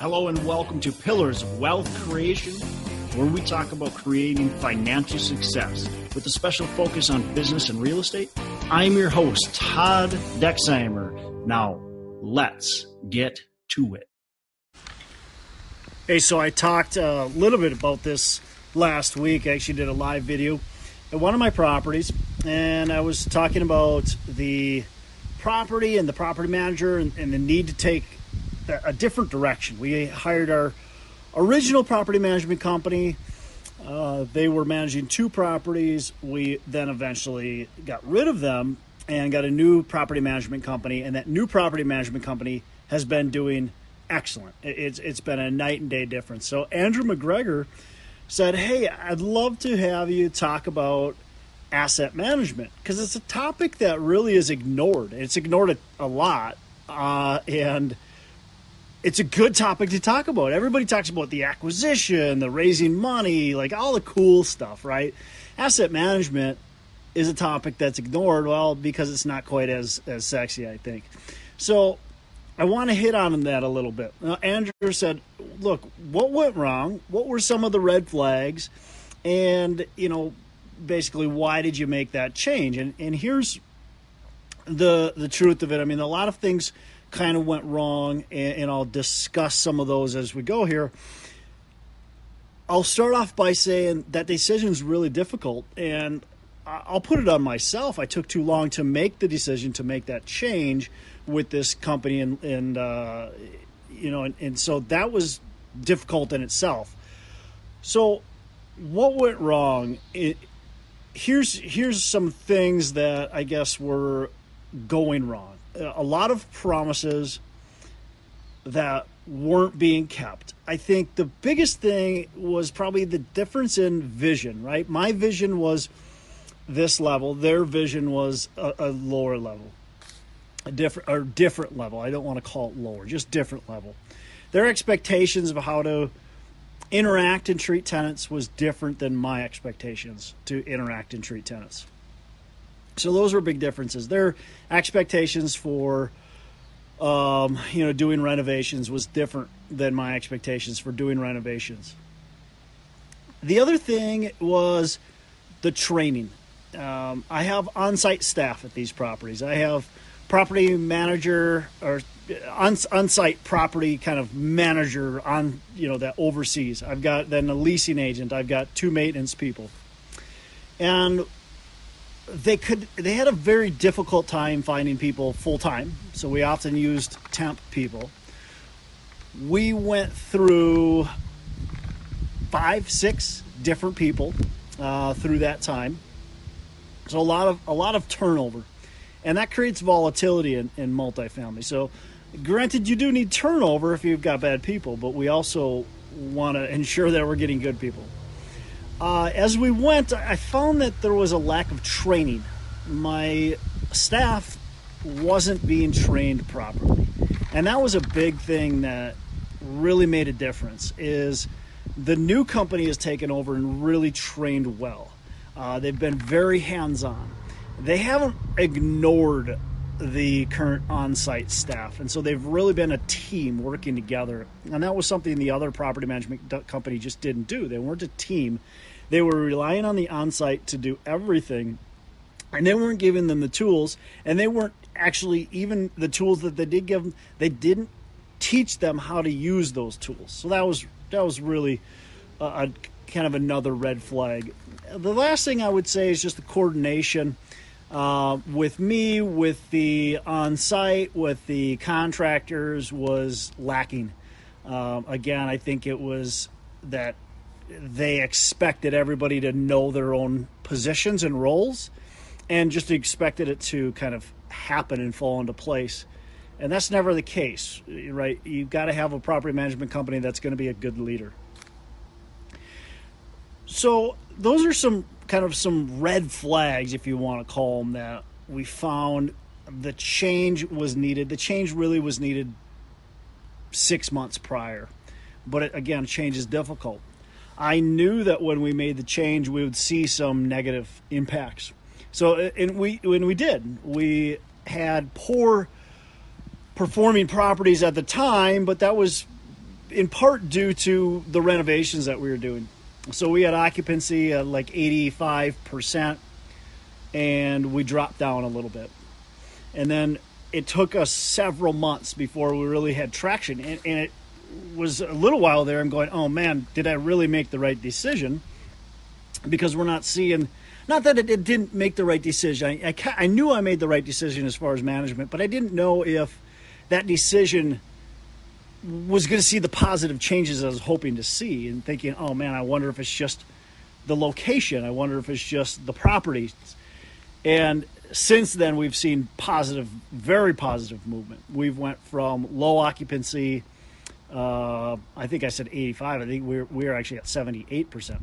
Hello and welcome to Pillars of Wealth Creation, where we talk about creating financial success with a special focus on business and real estate. I'm your host, Todd Dexheimer. Now, let's get to it. Hey, so I talked a little bit about this last week. I actually did a live video at one of my properties, and I was talking about the property and the property manager and the need to take a different direction. We hired our original property management company. They were managing two properties. We then eventually got rid of them and got a new property management company. And that new property management company has been doing excellent. It's been a night and day difference. So Andrew McGregor said, "Hey, I'd love to have you talk about asset management because it's a topic that really is ignored. It's ignored a lot, and it's a good topic to talk about. Everybody talks about the acquisition, the raising money, like all the cool stuff, right? Asset management is a topic that's ignored, well, because it's not quite as sexy, I think. So I want to hit on that a little bit. Now, Andrew said, look, what went wrong? What were some of the red flags? And, you know, basically, why did you make that change? And here's the truth of it. I mean, a lot of things kind of went wrong, and I'll discuss some of those as we go here. I'll start off by saying that decision is really difficult, and I'll put it on myself. I took too long to make the decision to make that change with this company, and so that was difficult in itself. So what went wrong? Here's some things that I guess were going wrong. A lot of promises that weren't being kept. I think the biggest thing was probably the difference in vision, right? My vision was this level. Their vision was a lower level, a different level. I don't want to call it lower, just different level. Their expectations of how to interact and treat tenants was different than my expectations to interact and treat tenants. So those were big differences. Their expectations for, doing renovations was different than my expectations for doing renovations. The other thing was the training. I have on-site staff at these properties. I have property manager or on-site property kind of manager that oversees. I've got then a leasing agent. I've got two maintenance people, and they had a very difficult time finding people full-time, so we often used temp people. We went through 5-6 different people through that time, so a lot of turnover, and that creates volatility in multifamily. So granted, you do need turnover if you've got bad people, but we also want to ensure that we're getting good people. As we went, I found that there was a lack of training. My staff wasn't being trained properly. And that was a big thing that really made a difference, is the new company has taken over and really trained well. They've been very hands-on. They haven't ignored the current on-site staff. And so they've really been a team working together. And that was something the other property management company just didn't do. They weren't a team. They were relying on the on-site to do everything, and they weren't giving them the tools, and they weren't actually, even the tools that they did give them, they didn't teach them how to use those tools. So that was really a kind of another red flag. The last thing I would say is just the coordination with me, with the on-site, with the contractors was lacking. Again, I think it was that they expected everybody to know their own positions and roles, and just expected it to kind of happen and fall into place. And that's never the case, right? You've got to have a property management company that's going to be a good leader. So those are some red flags, if you want to call them, that we found. The change was needed. The change really was needed 6 months prior. But again, change is difficult. I knew that when we made the change, we would see some negative impacts. So, and we had poor performing properties at the time, but that was in part due to the renovations that we were doing. So we had occupancy at like 85%, and we dropped down a little bit. And then it took us several months before we really had traction. And it was a little while there, I'm going, oh man, did I really make the right decision? Because we're not seeing, not that it didn't make the right decision. I knew I made the right decision as far as management, but I didn't know if that decision was going to see the positive changes I was hoping to see, and thinking, oh man, I wonder if it's just the location. I wonder if it's just the property. And since then, we've seen positive, very positive movement. We've went from low occupancy, I think I said 85. I think we're actually at 78%.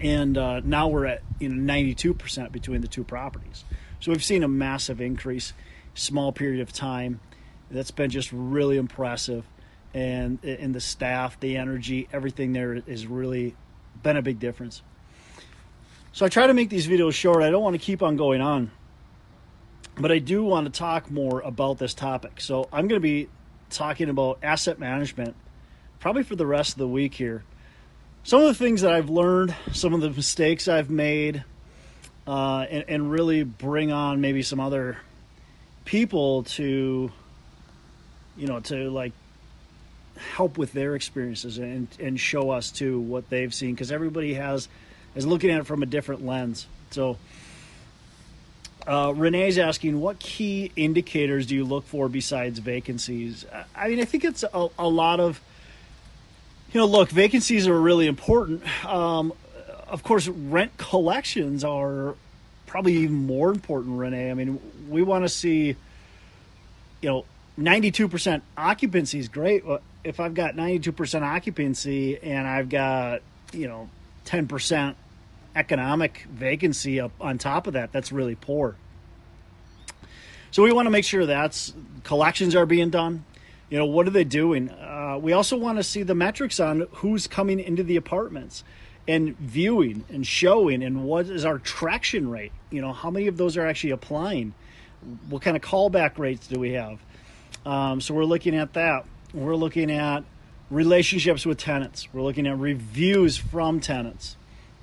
And now we're at 92% between the two properties. So we've seen a massive increase, small period of time. That's been just really impressive. And the staff, the energy, everything there has really been a big difference. So I try to make these videos short. I don't want to keep on going on, but I do want to talk more about this topic. So I'm going to be talking about asset management probably for the rest of the week here. Some of the things that I've learned, some of the mistakes I've made, and really bring on maybe some other people to, to like help with their experiences and show us too what they've seen, because everybody is looking at it from a different lens. So Renee's asking, what key indicators do you look for besides vacancies? I mean, I think it's a lot of, look, vacancies are really important. Of course, rent collections are probably even more important, Renee. I mean, we want to see, 92% occupancy is great. But if I've got 92% occupancy and I've got, 10% economic vacancy up on top of that, that's really poor. So we want to make sure that's collections are being done. What are they doing? We also want to see the metrics on who's coming into the apartments and viewing and showing, and what is our traction rate? How many of those are actually applying? What kind of callback rates do we have? So we're looking at that. We're looking at relationships with tenants. We're looking at reviews from tenants.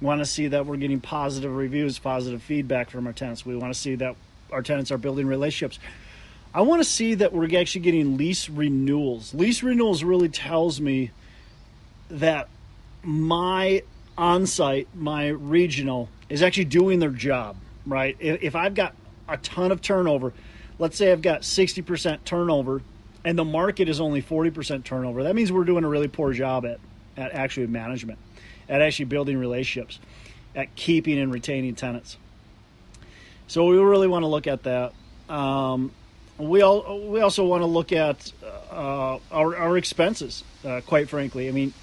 We want to see that we're getting positive reviews, positive feedback from our tenants. We want to see that our tenants are building relationships. I want to see that we're actually getting lease renewals. Lease renewals really tells me that my on-site, my regional, is actually doing their job, right? If I've got a ton of turnover, let's say I've got 60% turnover and the market is only 40% turnover, that means we're doing a really poor job at actually management, at actually building relationships, at keeping and retaining tenants. So we really want to look at that. We also want to look at our expenses, quite frankly. I mean,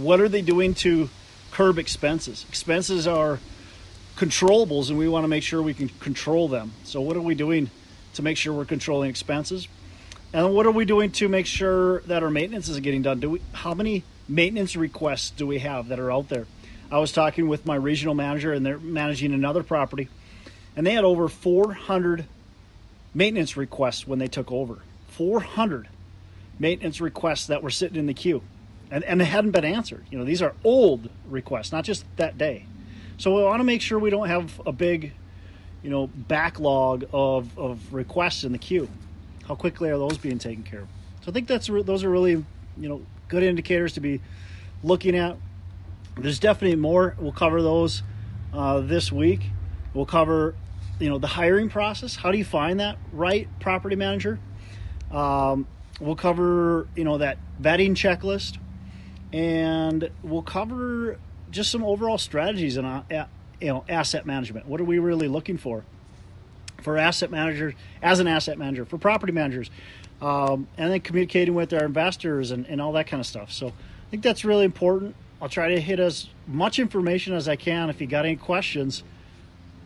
what are they doing to curb expenses? Expenses are controllables, and we want to make sure we can control them. So what are we doing to make sure we're controlling expenses? And what are we doing to make sure that our maintenance is getting done? How many maintenance requests do we have that are out there? I was talking with my regional manager, and they're managing another property, and they had over 400 maintenance requests when they took over. 400 maintenance requests that were sitting in the queue, and they hadn't been answered. These are old requests, not just that day. So we want to make sure we don't have a big, backlog of requests in the queue. How quickly are those being taken care of? So I think those are really, good indicators to be looking at. There's definitely more. We'll cover those this week. We'll cover the hiring process. How do you find that right property manager? We'll cover, that vetting checklist, and we'll cover just some overall strategies and, asset management. What are we really looking for asset managers, as an asset manager, for property managers, and then communicating with our investors and all that kind of stuff. So I think that's really important. I'll try to hit as much information as I can. If you got any questions,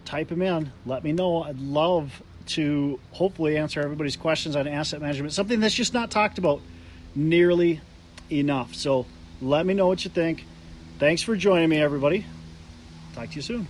type them in, let me know. I'd love to hopefully answer everybody's questions on asset management, something that's just not talked about nearly enough. So let me know what you think. Thanks for joining me, everybody. Talk to you soon.